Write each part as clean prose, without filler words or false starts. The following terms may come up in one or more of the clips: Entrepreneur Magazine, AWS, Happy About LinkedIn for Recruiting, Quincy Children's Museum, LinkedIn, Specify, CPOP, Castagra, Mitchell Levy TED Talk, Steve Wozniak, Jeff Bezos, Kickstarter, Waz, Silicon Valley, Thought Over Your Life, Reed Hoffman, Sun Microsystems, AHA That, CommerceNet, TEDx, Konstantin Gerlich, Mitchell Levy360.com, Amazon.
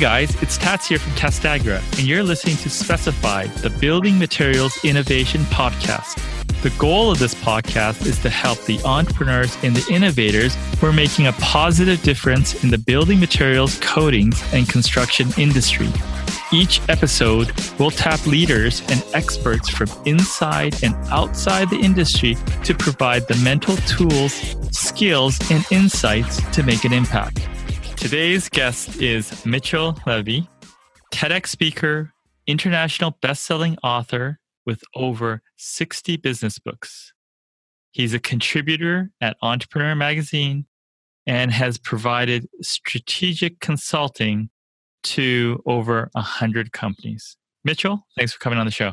guys, it's Tats here from Castagra, and you're listening to Specify, the Building Materials Innovation Podcast. The goal of this podcast is to help the entrepreneurs and the innovators who are making a positive difference in the building materials, coatings, and construction industry. Each episode, we'll tap leaders and experts from inside and outside the industry to provide the mental tools, skills, and insights to make an impact. Today's guest is Mitchell Levy, TEDx speaker, international best-selling author, with over 60 business books. He's a contributor at Entrepreneur Magazine and has provided strategic consulting to over 100 companies. Mitchell, thanks for coming on the show.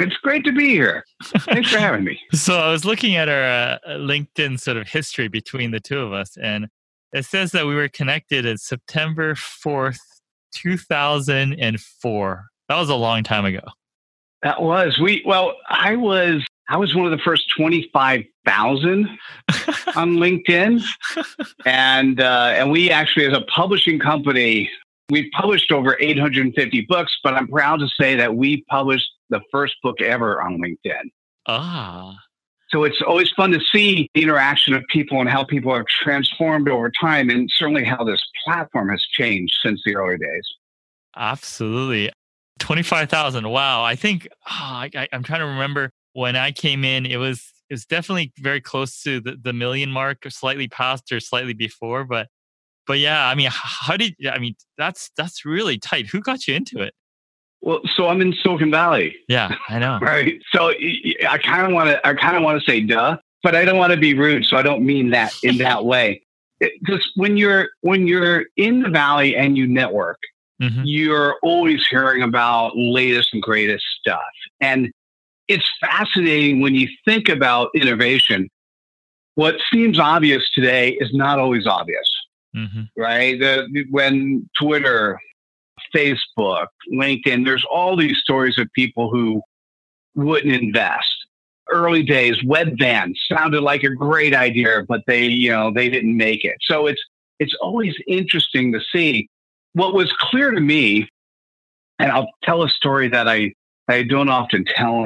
It's great to be here. Thanks for having me. So I was looking at our LinkedIn sort of history between the two of us, and it says that we were connected at September 4th, 2004. That was a long time ago. That was I was one of the first 25,000 on LinkedIn, and we actually, as a publishing company, we published over 850 books. But I'm proud to say that we published the first book ever on LinkedIn. Ah, so it's always fun to see the interaction of people and how people have transformed over time, and certainly how this platform has changed since the early days. Absolutely. 25,000. Wow. I think I'm trying to remember when I came in, it was definitely very close to the million mark, or slightly past or slightly before. But yeah, I mean, that's really tight. Who got you into it? Well, so I'm in Silicon Valley. Yeah, I know. Right. So I kind of want to say duh, but I don't want to be rude. So I don't mean that in that way. Just when you're in the Valley and you network, mm-hmm. You're always hearing about latest and greatest stuff. And it's fascinating when you think about innovation. What seems obvious today is not always obvious, mm-hmm. right? When Twitter, Facebook, LinkedIn, there's all these stories of people who wouldn't invest. Early days, web vans sounded like a great idea, but they didn't make it. So it's always interesting to see. What was clear to me, and I'll tell a story that I don't often tell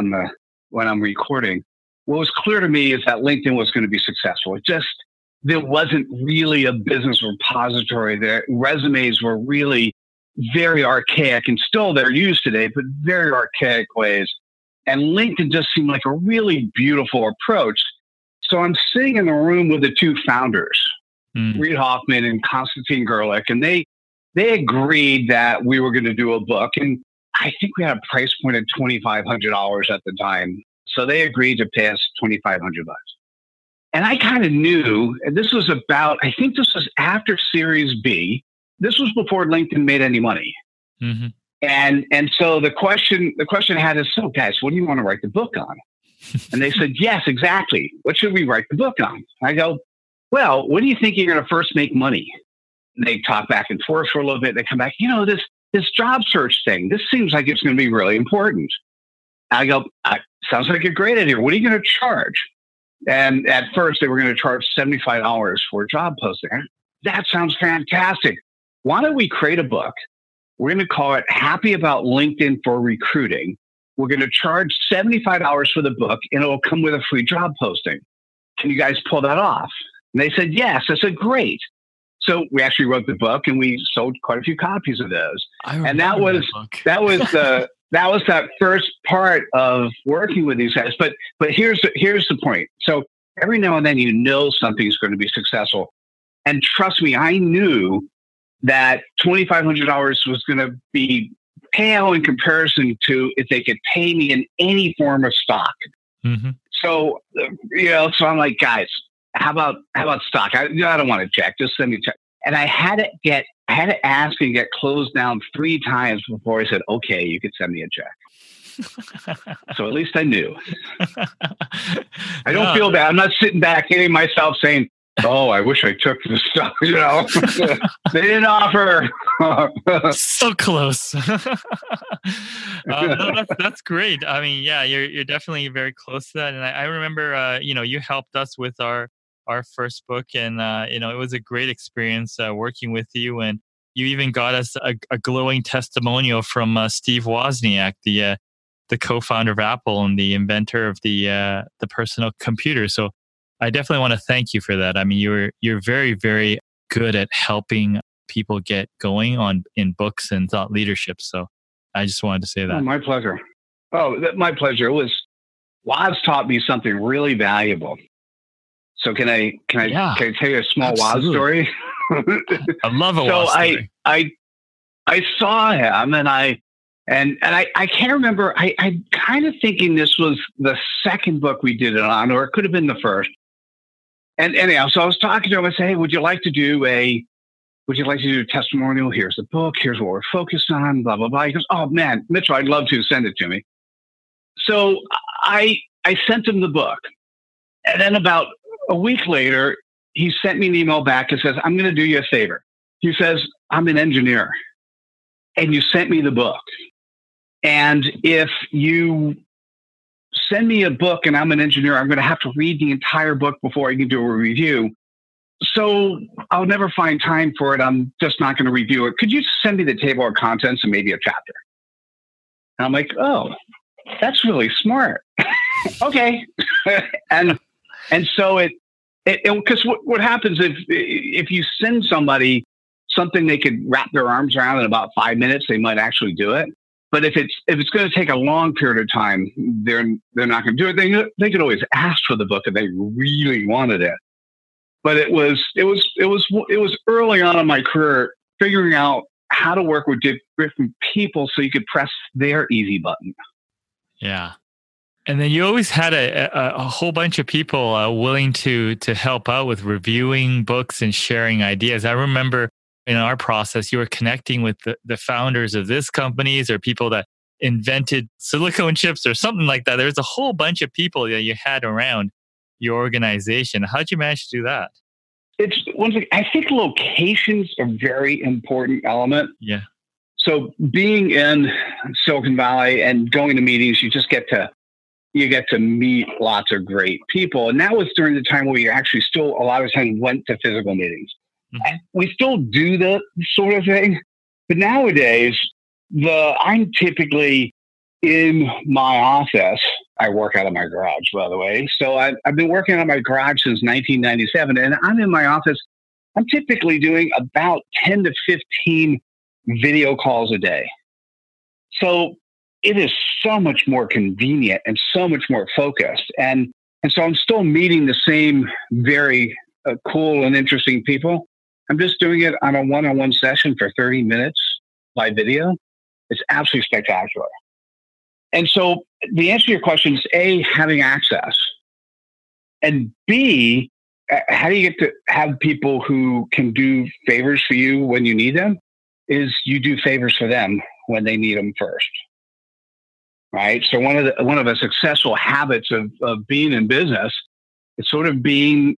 when I'm recording. What was clear to me is that LinkedIn was going to be successful. It just, there wasn't really a business repository there. Resumes were really very archaic, and still they're used today, but very archaic ways. And LinkedIn just seemed like a really beautiful approach. So I'm sitting in the room with the two founders, Reed Hoffman and Konstantin Gerlich, and they agreed that we were going to do a book, and I think we had a price point of $2,500 at the time. So they agreed to pay us $2,500. And I kind of knew, and this was about, I think this was after Series B. This was before LinkedIn made any money. Mm-hmm. And so the question I had is, so guys, what do you want to write the book on? And they said, yes, exactly. What should we write the book on? I go, well, when do you think you're going to first make money? They talk back and forth for a little bit. They come back, this job search thing, this seems like it's going to be really important. I go, sounds like a great idea. What are you going to charge? And at first they were going to charge $75 for a job posting. That sounds fantastic. Why don't we create a book? We're going to call it Happy About LinkedIn for Recruiting. We're going to charge $75 for the book, and it'll come with a free job posting. Can you guys pull that off? And they said, yes. I said, great. So we actually wrote the book, and we sold quite a few copies of those. And that was that first part of working with these guys. But here's the point. So every now and then you know something's going to be successful, and trust me, I knew that $2,500 was going to be pale in comparison to if they could pay me in any form of stock. Mm-hmm. So so I'm like, guys, How about stock? I don't want to check. Just send me a check. And I had to ask and get closed down 3 times before I said, okay, you could send me a check. So at least I knew. I don't feel bad. I'm not sitting back hitting myself saying, oh, I wish I took this stuff. They didn't offer. So close. No, that's great. I mean, yeah, you're definitely very close to that. And I remember, you helped us with our first book, and it was a great experience working with you. And you even got us a glowing testimonial from Steve Wozniak, the co-founder of Apple and the inventor of the personal computer. So I definitely want to thank you for that. I mean, you're very, very good at helping people get going on in books and thought leadership. So I just wanted to say that. Oh, my pleasure. Oh, my pleasure. It was, Waz taught me something really valuable. So can I tell you a small Waz story? I love a Waz story. So I saw him and I can't remember. I'm kind of thinking this was the second book we did it on, or it could have been the first. And anyhow, so I was talking to him. I said, "Hey, would you like to do a testimonial? Here's the book. Here's what we're focused on. Blah blah blah." He goes, "Oh man, Mitchell, I'd love to send it to me." So I sent him the book, and then about a week later, he sent me an email back that says, "I'm going to do you a favor." He says, "I'm an engineer, and you sent me the book. And if you send me a book and I'm an engineer, I'm going to have to read the entire book before I can do a review. So I'll never find time for it. I'm just not going to review it. Could you send me the table of contents and maybe a chapter?" And I'm like, "Oh, that's really smart." Okay. And so because what happens if you send somebody something they could wrap their arms around in about 5 minutes, they might actually do it. But if it's going to take a long period of time, they're not going to do it. They could always ask for the book if they really wanted it. But it was early on in my career figuring out how to work with different people so you could press their easy button. Yeah, and then you always had a whole bunch of people willing to help out with reviewing books and sharing ideas. I remember, in our process, you were connecting with the founders of this companies or people that invented silicone chips or something like that. There's a whole bunch of people that you had around your organization. How'd you manage to do that? It's one thing. I think location's a very important element. Yeah. So being in Silicon Valley and going to meetings, you just get to meet lots of great people. And that was during the time where we actually still a lot of time went to physical meetings. Mm-hmm. We still do that sort of thing, but nowadays, I'm typically in my office. I work out of my garage, by the way. So I've been working out of my garage since 1997, and I'm in my office. I'm typically doing about 10 to 15 video calls a day. So it is so much more convenient and so much more focused. And so I'm still meeting the same very cool and interesting people. I'm just doing it on a one-on-one session for 30 minutes by video. It's absolutely spectacular. And so the answer to your question is A, having access, and B, how do you get to have people who can do favors for you when you need them is you do favors for them when they need them first, right? So one of the successful habits of being in business is sort of being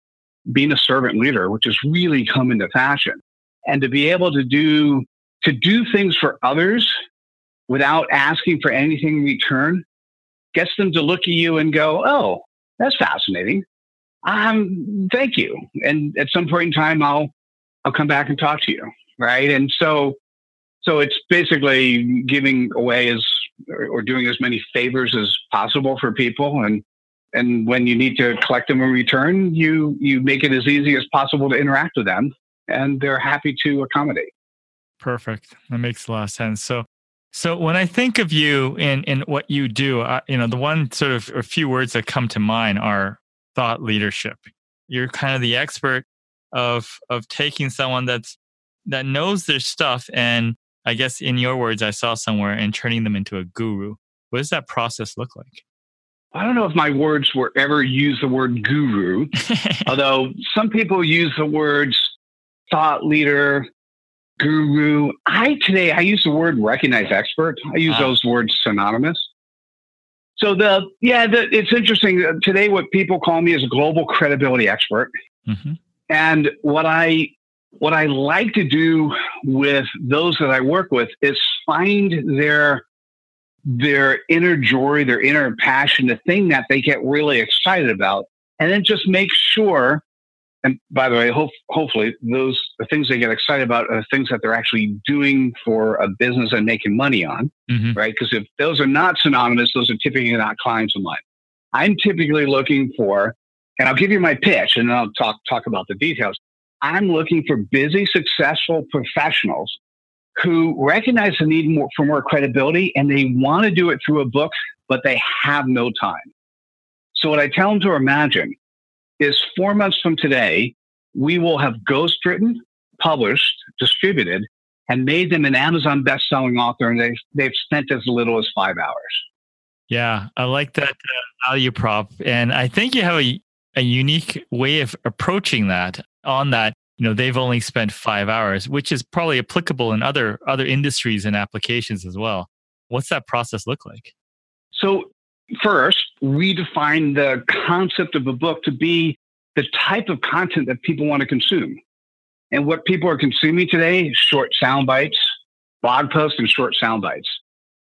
a servant leader, which has really come into fashion, and to be able to do things for others without asking for anything in return gets them to look at you and go, "Oh, that's fascinating. Thank you." And at some point in time, I'll come back and talk to you, right? And so it's basically giving away or doing as many favors as possible for people, and when you need to collect them in return, you make it as easy as possible to interact with them, and they're happy to accommodate. Perfect. That makes a lot of sense. So when I think of you and what you do, the one sort of a few words that come to mind are thought leadership. You're kind of the expert of taking someone that knows their stuff, and I guess in your words, I saw somewhere, and turning them into a guru. What does that process look like? I don't know if my words were ever use the word guru, although some people use the words thought leader, guru. Today I use the word recognized expert. I use those words synonymous. So it's interesting. Today, what people call me is a global credibility expert. Mm-hmm. And what I like to do with those that I work with is find their inner joy, their inner passion, the thing that they get really excited about, and then just make sure And by the way, hopefully those things they get excited about are things that they're actually doing for a business and making money on, right? Because if those are not synonymous, those are typically not clients of mine. I'm typically looking for, and I'll give you my pitch and then I'll talk about the details. I'm looking for busy, successful professionals who recognize the need for more credibility, and they want to do it through a book, but they have no time. So what I tell them to imagine is 4 months from today, we will have ghostwritten, published, distributed, and made them an Amazon best-selling author, and they've spent as little as 5 hours. Yeah, I like that value prop. And I think you have a unique way of approaching that on that. You know, they've only spent 5 hours, which is probably applicable in other industries and applications as well. What's that process look like? So first, redefine the concept of a book to be the type of content that people want to consume. And what people are consuming today, short sound bites, blog posts and short sound bites.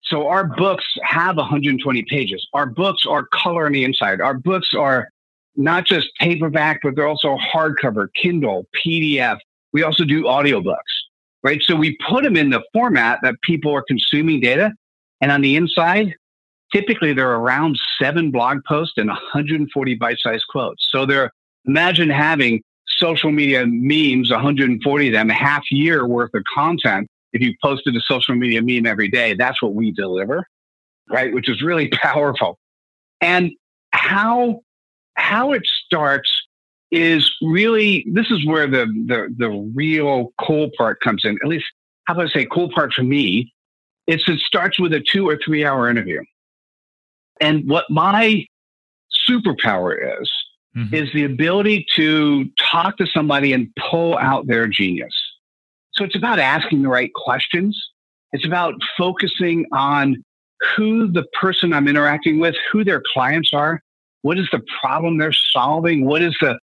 So our books have 120 pages. Our books are color on the inside. Our books are not just paperback, but they're also hardcover, Kindle, PDF. We also do audiobooks, right? So we put them in the format that people are consuming data. And on the inside, typically there are around 7 blog posts and 140 bite-sized quotes. So imagine having social media memes, 140 of them, half year worth of content. If you posted a social media meme every day, that's what we deliver, right? Which is really powerful. And how it starts is really, this is where the real cool part comes in. At least, how about I say cool part for me? It starts with a 2 or 3 hour interview. And what my superpower is the ability to talk to somebody and pull out their genius. So it's about asking the right questions. It's about focusing on who the person I'm interacting with, who their clients are, what is the problem they're solving? What is the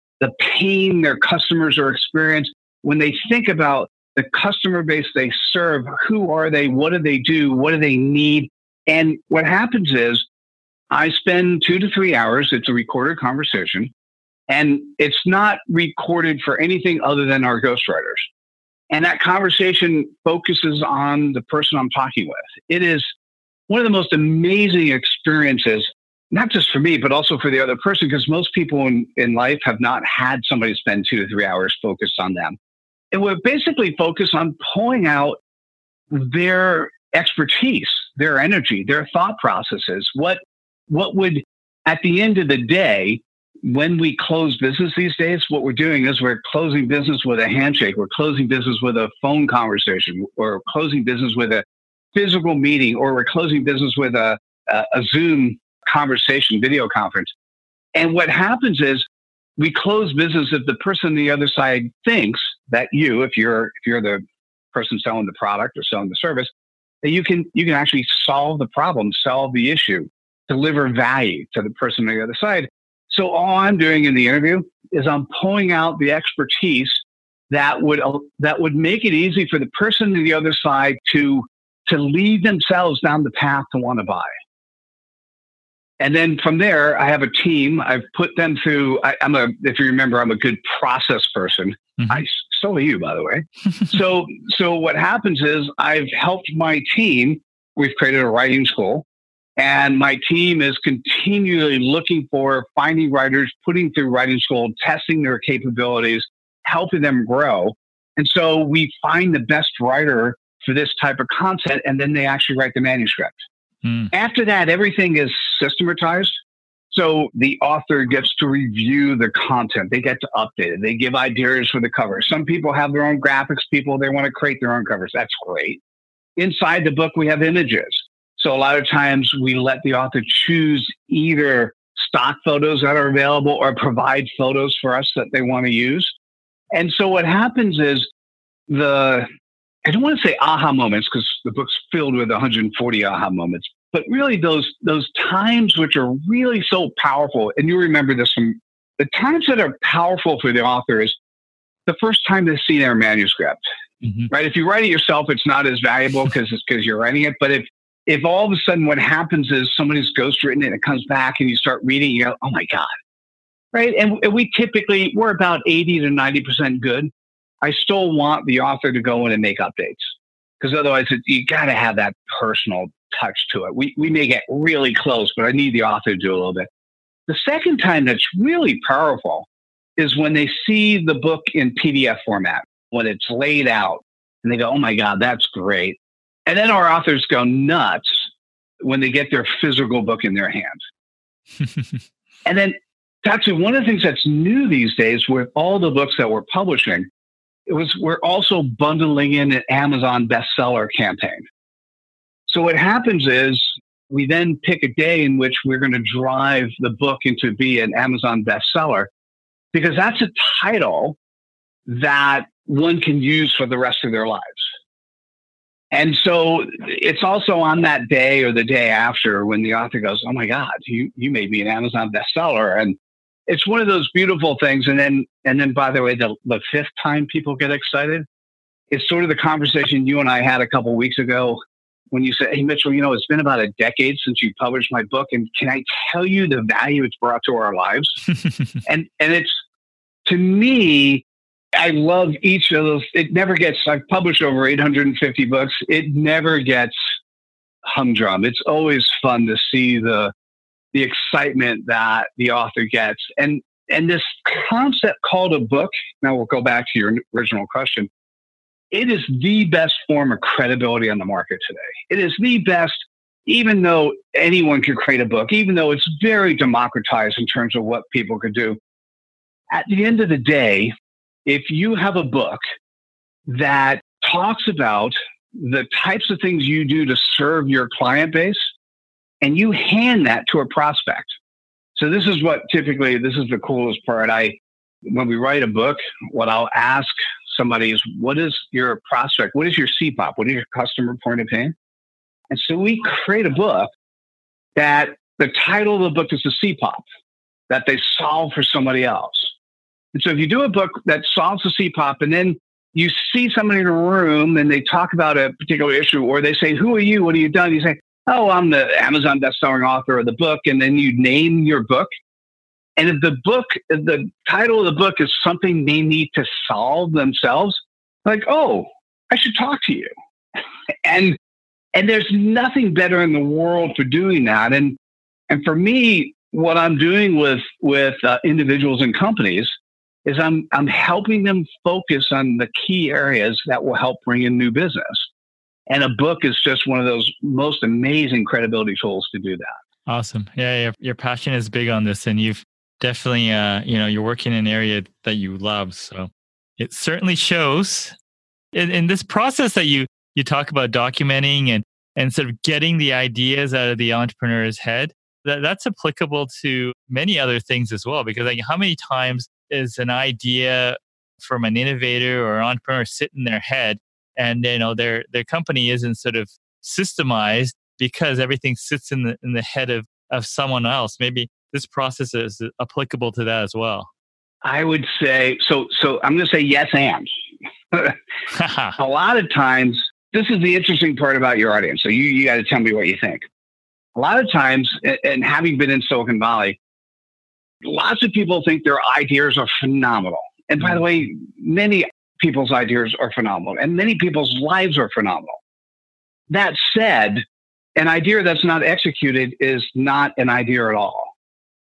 pain their customers are experiencing? When they think about the customer base they serve, who are they? What do they do? What do they need? And what happens is I spend 2 to 3 hours. It's a recorded conversation, and it's not recorded for anything other than our ghostwriters. And that conversation focuses on the person I'm talking with. It is one of the most amazing experiences, not just for me, but also for the other person, because most people in life have not had somebody spend 2 to 3 hours focused on them. And we're basically focused on pulling out their expertise, their energy, their thought processes. What would, at the end of the day, when we close business these days, what we're doing is we're closing business with a handshake. We're closing business with a phone conversation, or closing business with a physical meeting, or we're closing business with a Zoom conversation, video conference. And what happens is we close business if the person on the other side thinks that you, if you're the person selling the product or selling the service, that you can actually solve the problem, solve the issue, deliver value to the person on the other side. So all I'm doing in the interview is I'm pulling out the expertise that would make it easy for the person on the other side to lead themselves down the path to want to buy. And then from there, I have a team. I've put them through, if you remember, I'm a good process person. So are you, by the way. So what happens is I've helped my team. We've created a writing school, and my team is continually looking for, finding writers, putting through writing school, testing their capabilities, helping them grow. And so we find the best writer for this type of content, and then they actually write the manuscript. After that, everything is systematized. So the author gets to review the content. They get to update it. They give ideas for the cover. Some people have their own graphics people. They want to create their own covers. That's great. Inside the book, we have images. So a lot of times we let the author choose either stock photos that are available or provide photos for us that they want to use. And so what happens is I don't want to say aha moments, because the book's filled with 140 aha moments, but really those times which are really so powerful, and you remember this from the times that are powerful for the author is the first time they see their manuscript, right? If you write it yourself, it's not as valuable because you're writing it. But if all of a sudden what happens is somebody's ghostwritten and it comes back and you start reading, you go, oh my God, right? And we typically, we're about 80 to 90% good. I still want the author to go in and make updates, because otherwise you got to have that personal touch to it. We may get really close, but I need the author to do a little bit. The second time that's really powerful is when they see the book in PDF format, when it's laid out, and they go, oh my God, that's great. And then our authors go nuts when they get their physical book in their hands. And then that's one of the things that's new these days with all the books that we're publishing. We're also bundling in an Amazon bestseller campaign. So what happens is we then pick a day in which we're going to drive the book into be an Amazon bestseller, because that's a title that one can use for the rest of their lives. And so it's also on that day or the day after when the author goes, oh my God, you made me an Amazon bestseller. And it's one of those beautiful things. And then by the way, the fifth time people get excited, it's sort of the conversation you and I had a couple of weeks ago when you said, hey, Mitchell, you know, it's been about a decade since you published my book. And can I tell you the value it's brought to our lives? and it's, to me, I love each of those. It never gets, I've published over 850 books. It never gets humdrum. It's always fun to see the excitement that the author gets. And this concept called a book, now we'll go back to your original question. It is the best form of credibility on the market today. It is the best, even though anyone could create a book, even though it's very democratized in terms of what people could do. At the end of the day, if you have a book that talks about the types of things you do to serve your client base, and you hand that to a prospect. So this is what typically, this is the coolest part. When we write a book, what I'll ask somebody is, what is your prospect? What is your CPOP? What is your customer point of pain? And so we create a book that the title of the book is the CPOP, that they solve for somebody else. And so if you do a book that solves the CPOP and then you see somebody in a room and they talk about a particular issue, or they say, who are you? What have you done? You say, oh, I'm the Amazon best-selling author of the book. And then you name your book. And if the title of the book is something they need to solve themselves, like, oh, I should talk to you. and there's nothing better in the world for doing that. And for me, what I'm doing with individuals and companies is I'm helping them focus on the key areas that will help bring in new business. And a book is just one of those most amazing credibility tools to do that. Awesome. Yeah, your passion is big on this, and you've definitely, you're working in an area that you love. So it certainly shows in this process that you talk about documenting and sort of getting the ideas out of the entrepreneur's head. That's applicable to many other things as well, because like, how many times is an idea from an innovator or entrepreneur sit in their head? And their company isn't sort of systemized because everything sits in the head of someone else. Maybe this process is applicable to that as well. I would say so. I'm going to say yes and. A lot of times, this is the interesting part about your audience. So you got to tell me what you think. A lot of times, and having been in Silicon Valley, lots of people think their ideas are phenomenal. And by the way, many people's ideas are phenomenal, and many people's lives are phenomenal. That said, an idea that's not executed is not an idea at all.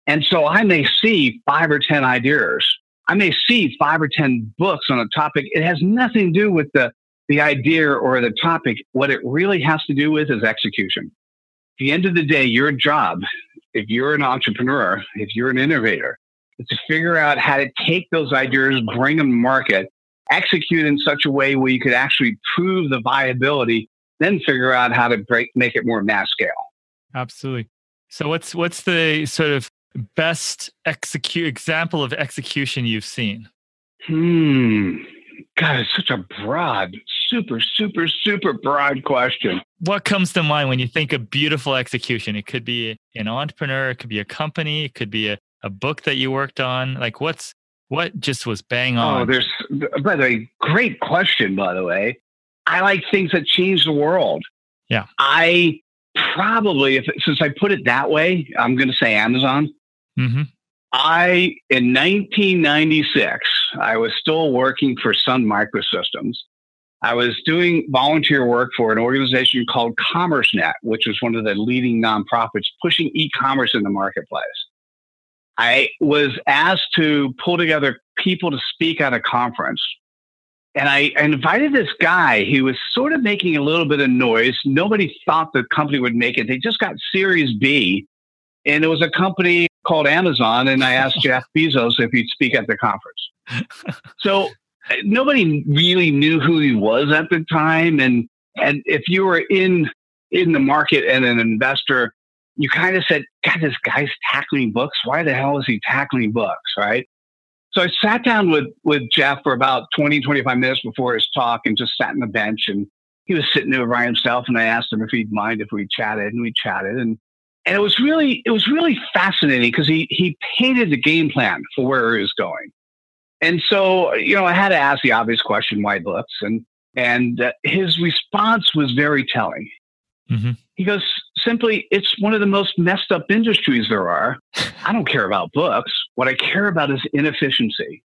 And so I may see 5 or 10 ideas. I may see 5 or 10 books on a topic. It has nothing to do with the idea or the topic. What it really has to do with is execution. At the end of the day, your job, if you're an entrepreneur, if you're an innovator, is to figure out how to take those ideas, bring them to market, execute in such a way where you could actually prove the viability, then figure out how to make it more mass scale. Absolutely. So what's the sort of best example of execution you've seen? God, it's such a broad, super, super, super broad question. What comes to mind when you think of beautiful execution? It could be an entrepreneur, it could be a company, it could be a book that you worked on. Like what just was bang on? Oh, by the way, great question, by the way. I like things that change the world. Yeah. I probably, since I put it that way, I'm going to say Amazon. Mm-hmm. In 1996, I was still working for Sun Microsystems. I was doing volunteer work for an organization called CommerceNet, which was one of the leading nonprofits pushing e-commerce in the marketplace. I was asked to pull together people to speak at a conference. And I invited this guy. He was sort of making a little bit of noise. Nobody thought the company would make it. They just got Series B. And it was a company called Amazon. And I asked Jeff Bezos if he'd speak at the conference. So nobody really knew who he was at the time. And if you were in the market and an investor, you kind of said, God, this guy's tackling books. Why the hell is he tackling books, right? So I sat down with Jeff for about 20, 25 minutes before his talk and just sat on the bench. And he was sitting there by himself. And I asked him if he'd mind if we chatted, and we chatted. And it was really fascinating because he painted the game plan for where he was going. And so, you know, I had to ask the obvious question, why books? And his response was very telling. Mm-hmm. He goes, simply, it's one of the most messed up industries there are. I don't care about books. What I care about is inefficiency.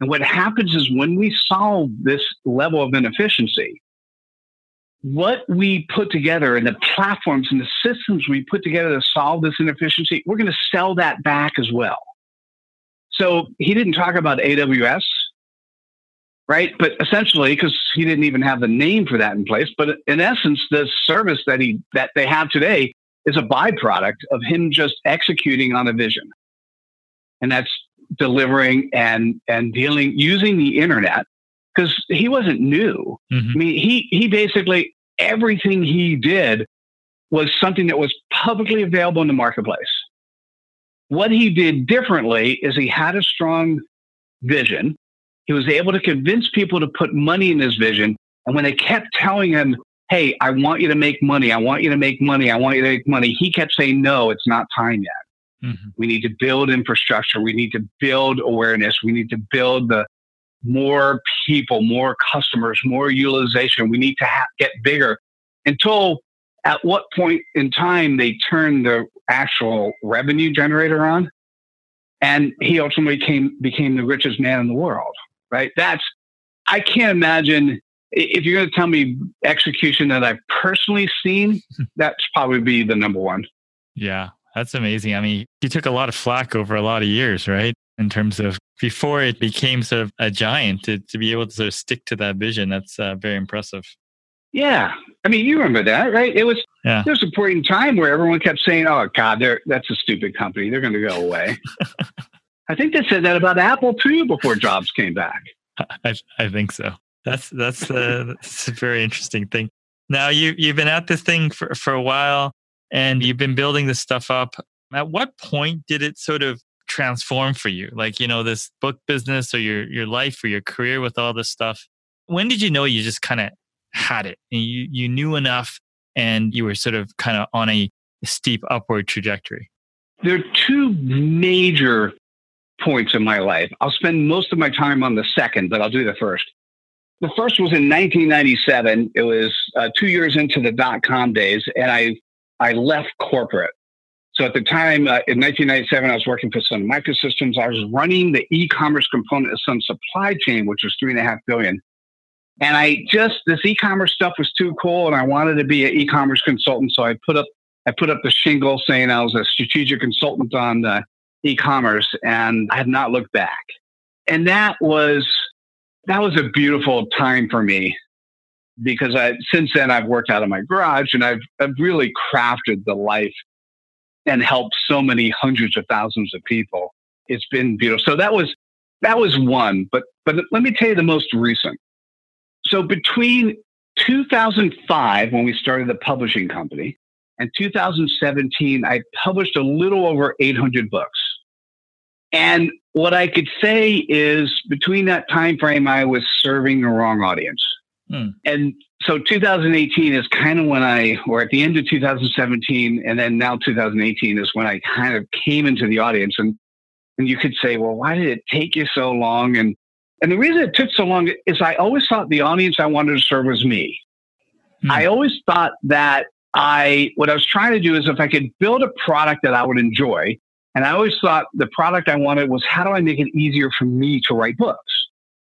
And what happens is when we solve this level of inefficiency, what we put together and the platforms and the systems we put together to solve this inefficiency, we're going to sell that back as well. So he didn't talk about AWS, right? But essentially, because he didn't even have the name for that in place. But in essence, the service that they have today is a byproduct of him just executing on a vision. And that's delivering and dealing using the internet, because he wasn't new. Mm-hmm. I mean, he basically, everything he did was something that was publicly available in the marketplace. What he did differently is he had a strong vision. He was able to convince people to put money in his vision. And when they kept telling him, hey, I want you to make money. I want you to make money. I want you to make money. He kept saying, no, it's not time yet. Mm-hmm. We need to build infrastructure. We need to build awareness. We need to build the more people, more customers, more utilization. We need to get bigger, until at what point in time they turned the actual revenue generator on. And he ultimately became the richest man in the world, right? I can't imagine, if you're going to tell me execution that I've personally seen, that's probably be the number one. Yeah. That's amazing. I mean, you took a lot of flack over a lot of years, right? In terms of before it became sort of a giant, to be able to sort of stick to that vision, that's very impressive. Yeah. I mean, you remember that, right? There was a point in time where everyone kept saying, oh, God, that's a stupid company. They're going to go away. I think they said that about Apple, too, before Jobs came back. I think so. That's a very interesting thing. Now, you've been at this thing for a while. And you've been building this stuff up. At what point did it sort of transform for you? Like, you know, this book business or your life or your career with all this stuff. When did you know you just kind of had it? And you knew enough and you were sort of kind of on a steep upward trajectory? There are two major points in my life. I'll spend most of my time on the second, but I'll do the first. The first was in 1997. It was 2 years into the dot-com days. And I left corporate. So at the time, in 1997, I was working for Sun Microsystems. I was running the e-commerce component of Sun supply chain, which was $3.5 billion. And this e-commerce stuff was too cool, and I wanted to be an e-commerce consultant. So I put up the shingle saying I was a strategic consultant on e-commerce, and I had not looked back. And that was a beautiful time for me. Because since then, I've worked out of my garage, and I've really crafted the life and helped so many hundreds of thousands of people. It's been beautiful. So that was one. But let me tell you the most recent. So between 2005, when we started the publishing company, and 2017, I published a little over 800 books. And what I could say is between that time frame, I was serving the wrong audience. And so 2018 is kind of when or at the end of 2017, and then now 2018 is when I kind of came into the audience. And you could say, well, why did it take you so long? And the reason it took so long is I always thought the audience I wanted to serve was me. Mm. I always thought that what I was trying to do is if I could build a product that I would enjoy, And I always thought the product I wanted was, how do I make it easier for me to write books?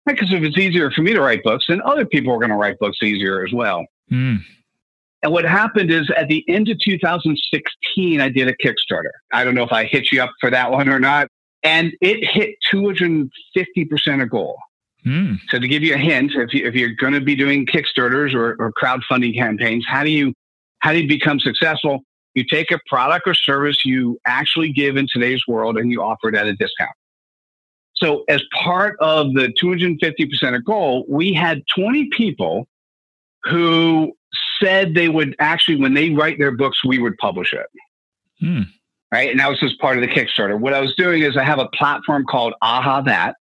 Because if it's easier for me to write books, then other people are going to write books easier as well. Mm. And what happened is at the end of 2016, I did a Kickstarter. I don't know if I hit you up for that one or not. And it hit 250% of goal. Mm. So to give you a hint, if you're going to be doing Kickstarters or crowdfunding campaigns, how do you become successful? You take a product or service you actually give in today's world and you offer it at a discount. So as part of the 250% goal, we had 20 people who said they would actually, when they write their books, we would publish it. Hmm. Right. And that was just part of the Kickstarter. What I was doing is I have a platform called AHA That.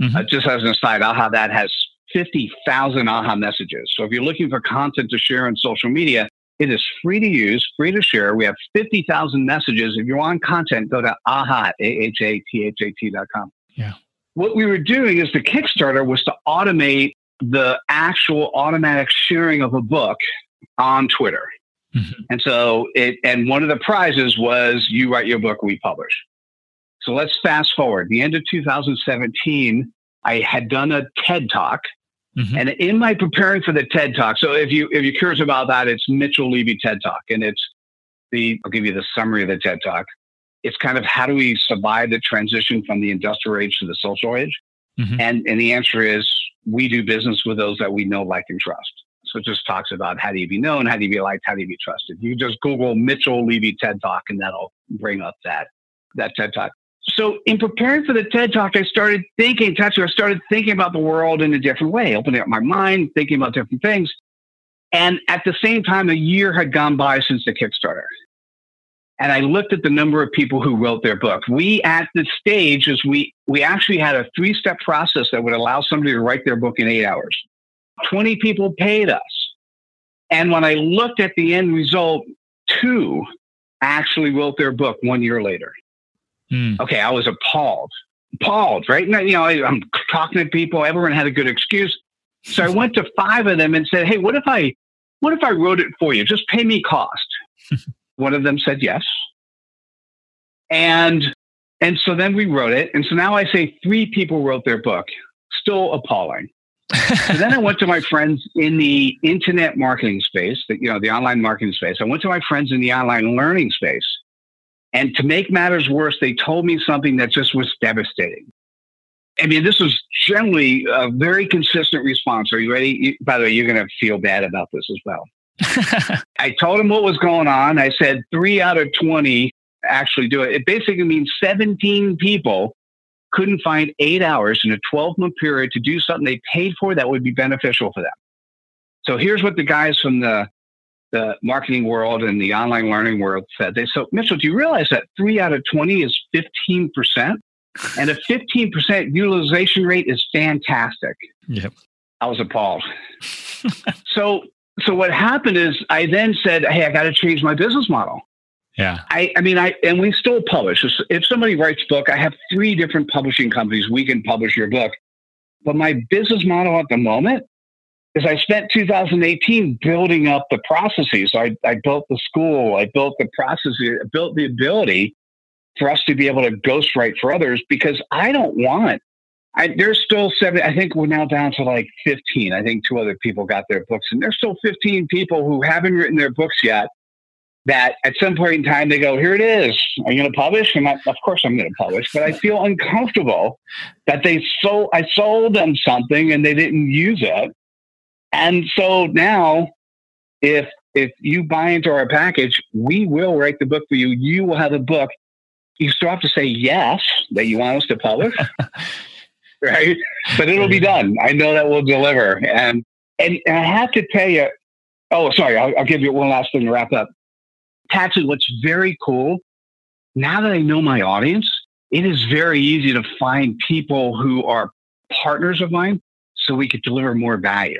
Mm-hmm. Just as an aside, AHA That has 50,000 AHA messages. So if you're looking for content to share on social media, it is free to use, free to share. We have 50,000 messages. If you want content, go to AHA, AHATHAT.com. Yeah. What we were doing is the Kickstarter was to automate the actual automatic sharing of a book on Twitter. Mm-hmm. And so one of the prizes was you write your book, we publish. So let's fast forward. The end of 2017, I had done a TED Talk. Mm-hmm. And in my preparing for the TED Talk, so if you're curious about that, it's Mitchell Levy TED Talk. And I'll give you the summary of the TED Talk. It's kind of how do we survive the transition from the industrial age to the social age? Mm-hmm. And the answer is we do business with those that we know, like, and trust. So it just talks about how do you be known, how do you be liked, how do you be trusted? You just Google Mitchell Levy TED Talk and that'll bring up that TED Talk. So in preparing for the TED Talk, I started thinking about the world in a different way, opening up my mind, thinking about different things. And at the same time, a year had gone by since the Kickstarter. And I looked at the number of people who wrote their book. We, at this stage, we actually had a three-step process that would allow somebody to write their book in 8 hours. 20 people paid us. And when I looked at the end result, 2 actually wrote their book 1 year later. Okay, I was appalled, right? You know, I'm talking to people. Everyone had a good excuse. So I went to 5 of them and said, hey, what if I wrote it for you? Just pay me cost. One of them said yes. And so then we wrote it. And so now I say 3 people wrote their book. Still appalling. So then I went to my friends in the internet marketing space, the online marketing space. I went to my friends in the online learning space. And to make matters worse, they told me something that just was devastating. I mean, this was generally a very consistent response. Are you ready? By the way, you're going to feel bad about this as well. I told them what was going on. I said 3 out of 20 actually do it. It basically means 17 people couldn't find 8 hours in a 12-month period to do something they paid for that would be beneficial for them. So here's what the guys from the marketing world and the online learning world said. They said, Mitchell, do you realize that 3 out of 20 is 15%? And a 15% utilization rate is fantastic. Yep. I was appalled. So what happened is I then said, hey, I got to change my business model. Yeah. I mean, we still publish. If somebody writes a book, I have 3 different publishing companies. We can publish your book. But my business model at the moment is I spent 2018 building up the processes. So I built the school, I built the processes, I built the ability for us to be able to ghostwrite for others because there's still 7, I think we're now down to like 15. I think 2 other people got their books and there's still 15 people who haven't written their books yet that at some point in time they go, here it is. Are you going to publish? Of course I'm going to publish, but I feel uncomfortable that I sold them something and they didn't use it. And so now, if you buy into our package, we will write the book for you. You will have a book. You still have to say yes, that you want us to publish, right? But it'll be done. I know that we'll deliver. And I have to tell you, I'll give you one last thing to wrap up. Patsy, what's very cool, now that I know my audience, it is very easy to find people who are partners of mine so we could deliver more value.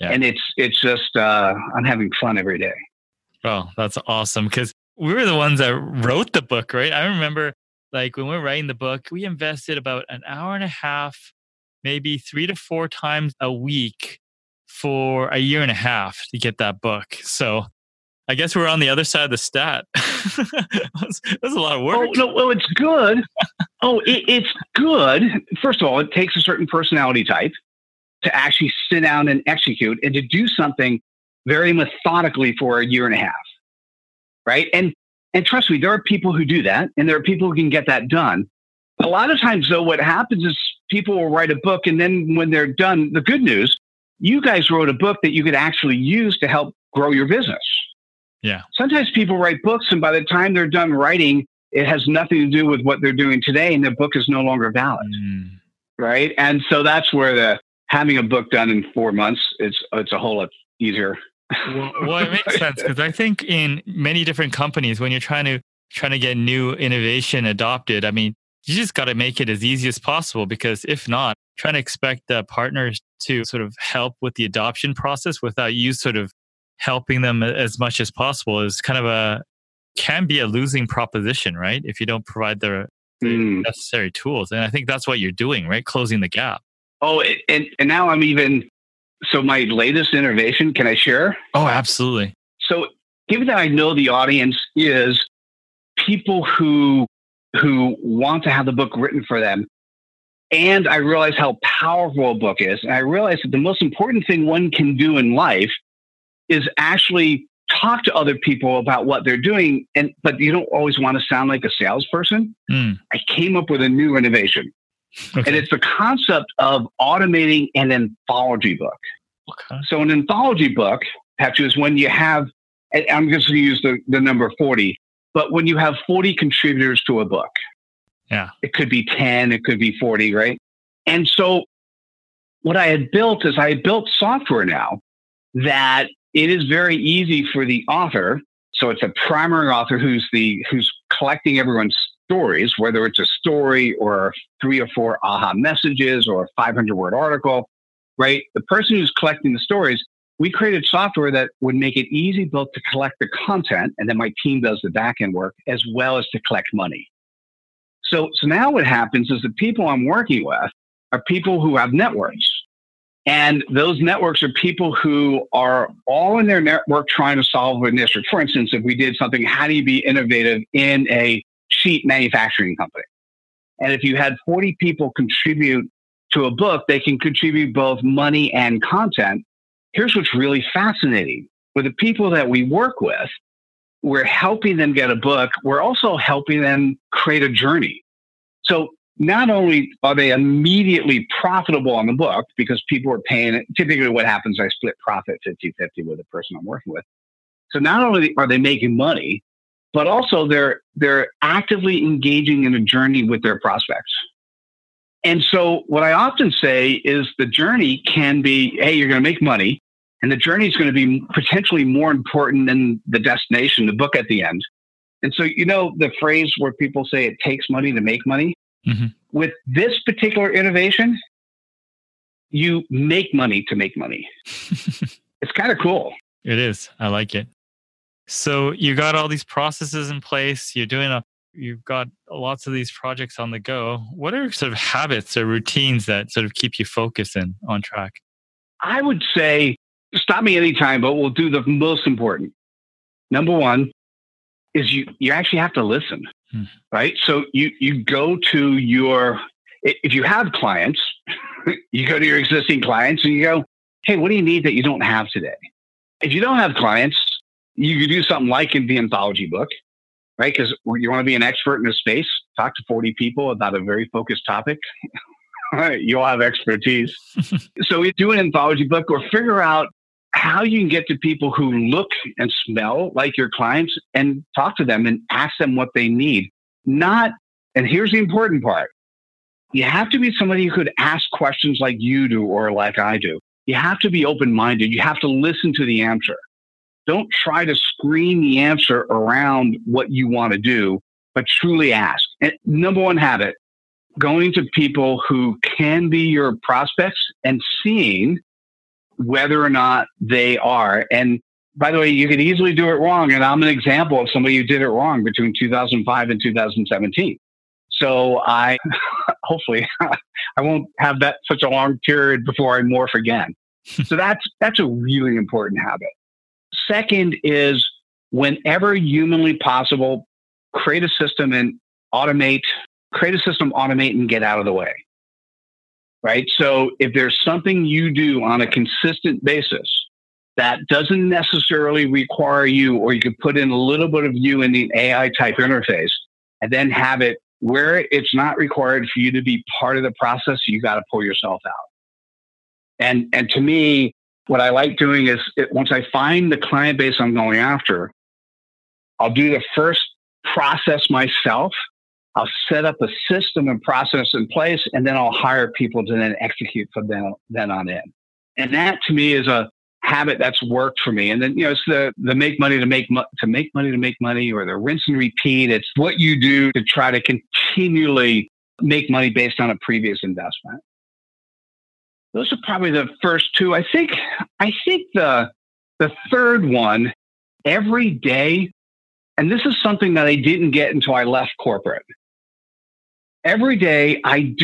Yeah. And it's just, I'm having fun every day. Well, that's awesome. Because we were the ones that wrote the book, right? I remember like when we were writing the book, we invested about an hour and a half, maybe 3 to 4 times a week for a year and a half to get that book. So I guess we're on the other side of the stat. That's a lot of work. Oh, no, well, it's good. It's good. First of all, it takes a certain personality type to actually sit down and execute and to do something very methodically for a year and a half, right? And trust me, there are people who do that, and there are people who can get that done. A lot of times, though, what happens is people will write a book, and then when they're done, the good news, you guys wrote a book that you could actually use to help grow your business. Yeah. Sometimes people write books, and by the time they're done writing, it has nothing to do with what they're doing today, and their book is no longer valid, right? And so that's where having a book done in 4 months, it's a whole lot easier. Well, it makes sense, because I think in many different companies, when you're trying to get new innovation adopted, I mean, you just got to make it as easy as possible, because if not, trying to expect the partners to sort of help with the adoption process without you sort of helping them as much as possible is kind of can be a losing proposition, right? If you don't provide the necessary tools. And I think that's what you're doing, right? Closing the gap. Oh, and now I'm even... So my latest innovation, can I share? Oh, absolutely. So given that I know the audience is people who want to have the book written for them, and I realize how powerful a book is, and I realize that the most important thing one can do in life is actually talk to other people about what they're doing, but you don't always want to sound like a salesperson. I came up with a new innovation. Okay. And it's the concept of automating an anthology book. Okay. So an anthology book, Patrick, is when you have, and I'm just going to use the number 40, but when you have 40 contributors to a book. Yeah. It could be 10, it could be 40, right? And so what I had built is software now that it is very easy for the author. So it's a primary author who's collecting everyone's stories, whether it's a story or 3 or 4 aha messages or a 500-word article, right? The person who's collecting the stories, we created software that would make it easy both to collect the content, and then my team does the back-end work, as well as to collect money. So now what happens is the people I'm working with are people who have networks. And those networks are people who are all in their network trying to solve an issue. For instance, if we did something, how do you be innovative in a sheet manufacturing company? And if you had 40 people contribute to a book, they can contribute both money and content. Here's what's really fascinating. With the people that we work with, we're helping them get a book. We're also helping them create a journey. So not only are they immediately profitable on the book because people are paying it. Typically what happens, I split profit 50-50 with the person I'm working with. So not only are they making money, but also they're actively engaging in a journey with their prospects. And so what I often say is the journey can be, hey, you're going to make money, and the journey is going to be potentially more important than the destination, the book at the end. And so, you know, the phrase where people say it takes money to make money, with this particular innovation, you make money to make money. It's kind of cool. It is. I like it. So you got all these processes in place. You've got lots of these projects on the go. What are sort of habits or routines that sort of keep you focused and on track? I would say, stop me anytime, but we'll do the most important. Number one is you actually have to listen, right? So you go to if you have clients, you go to your existing clients and you go, hey, what do you need that you don't have today? If you don't have clients, you could do something like in the anthology book, right? Because you want to be an expert in a space, talk to 40 people about a very focused topic. You'll have expertise. So we do an anthology book, or figure out how you can get to people who look and smell like your clients and talk to them and ask them what they need. And here's the important part. You have to be somebody who could ask questions like you do or like I do. You have to be open-minded. You have to listen to the answer. Don't try to screen the answer around what you want to do, but truly ask. And number one habit, going to people who can be your prospects and seeing whether or not they are. And by the way, you could easily do it wrong. And I'm an example of somebody who did it wrong between 2005 and 2017. So hopefully I won't have that such a long period before I morph again. So that's a really important habit. Second is whenever humanly possible, create a system and automate, create a system, automate, and get out of the way. Right? So if there's something you do on a consistent basis that doesn't necessarily require you, or you could put in a little bit of you in the AI type interface and then have it where it's not required for you to be part of the process, you got to pull yourself out. And to me, what I like doing is once I find the client base I'm going after, I'll do the first process myself. I'll set up a system and process in place, and then I'll hire people to then execute from then on in. And that to me is a habit that's worked for me. And then, you know, it's the make money to make money, or the rinse and repeat. It's what you do to try to continually make money based on a previous investment. Those are probably the first two. I think the third one, every day, and this is something that I didn't get until I left corporate. Every day I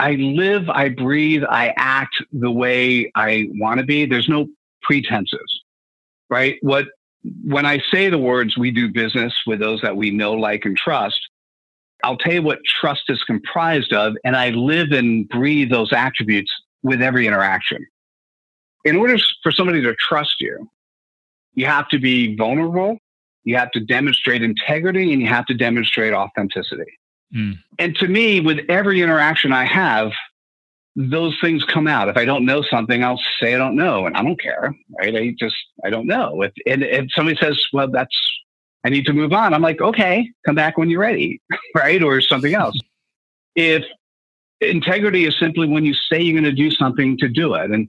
live, I breathe, I act the way I want to be. There's no pretenses, right? When I say the words, we do business with those that we know, like, and trust, I'll tell you what trust is comprised of, and I live and breathe those attributes with every interaction. In order for somebody to trust you, you have to be vulnerable, you have to demonstrate integrity, and you have to demonstrate authenticity. Mm. And to me, with every interaction I have, those things come out. If I don't know something, I'll say I don't know, and I don't care, right? I don't know. If somebody says, well, I need to move on, I'm like, okay, come back when you're ready, right? Or something else. If integrity is simply when you say you're going to do something to do it, and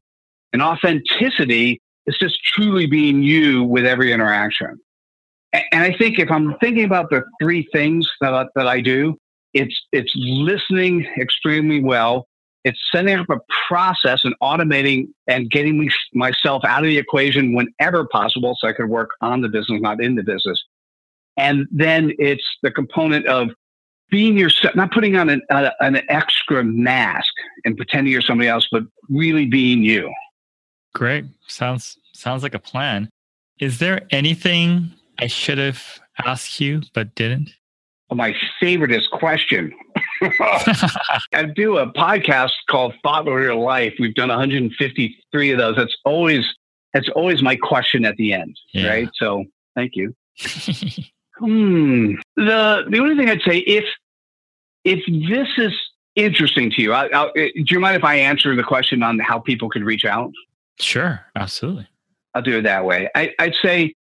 authenticity is just truly being you with every interaction. And I think if I'm thinking about the three things that I do, it's listening extremely well. It's setting up a process and automating and getting myself out of the equation whenever possible so I could work on the business, not in the business. And then it's the component of being yourself, not putting on an extra mask and pretending you're somebody else, but really being you. Great. Sounds like a plan. Is there anything I should have asked you but didn't? Well, my favorite is question. I do a podcast called Thought Over Your Life. We've done 153 of those. That's always my question at the end, yeah. Right? So thank you. The only thing I'd say, if this is interesting to you, do you mind if I answer the question on how people could reach out? Sure, absolutely. I'll do it that way. I'd say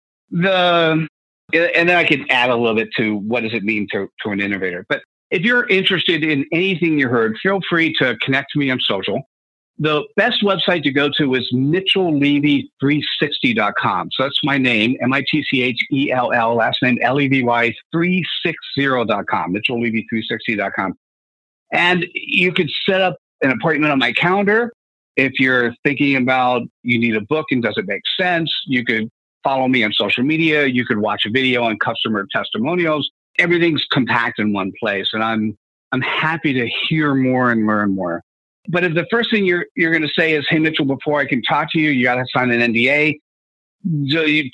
and then I could add a little bit to what does it mean to an innovator. But if you're interested in anything you heard, feel free to connect to me on social. The best website to go to is Mitchell Levy360.com. So that's my name, Mitchell, last name Levy, 360.com, Mitchell Levy360.com. And you could set up an appointment on my calendar. If you're thinking about you need a book and does it make sense, you could follow me on social media. You could watch a video on customer testimonials. Everything's compact in one place. And I'm happy to hear more and learn more. But if the first thing you're going to say is, hey, Mitchell, before I can talk to you, you got to sign an NDA.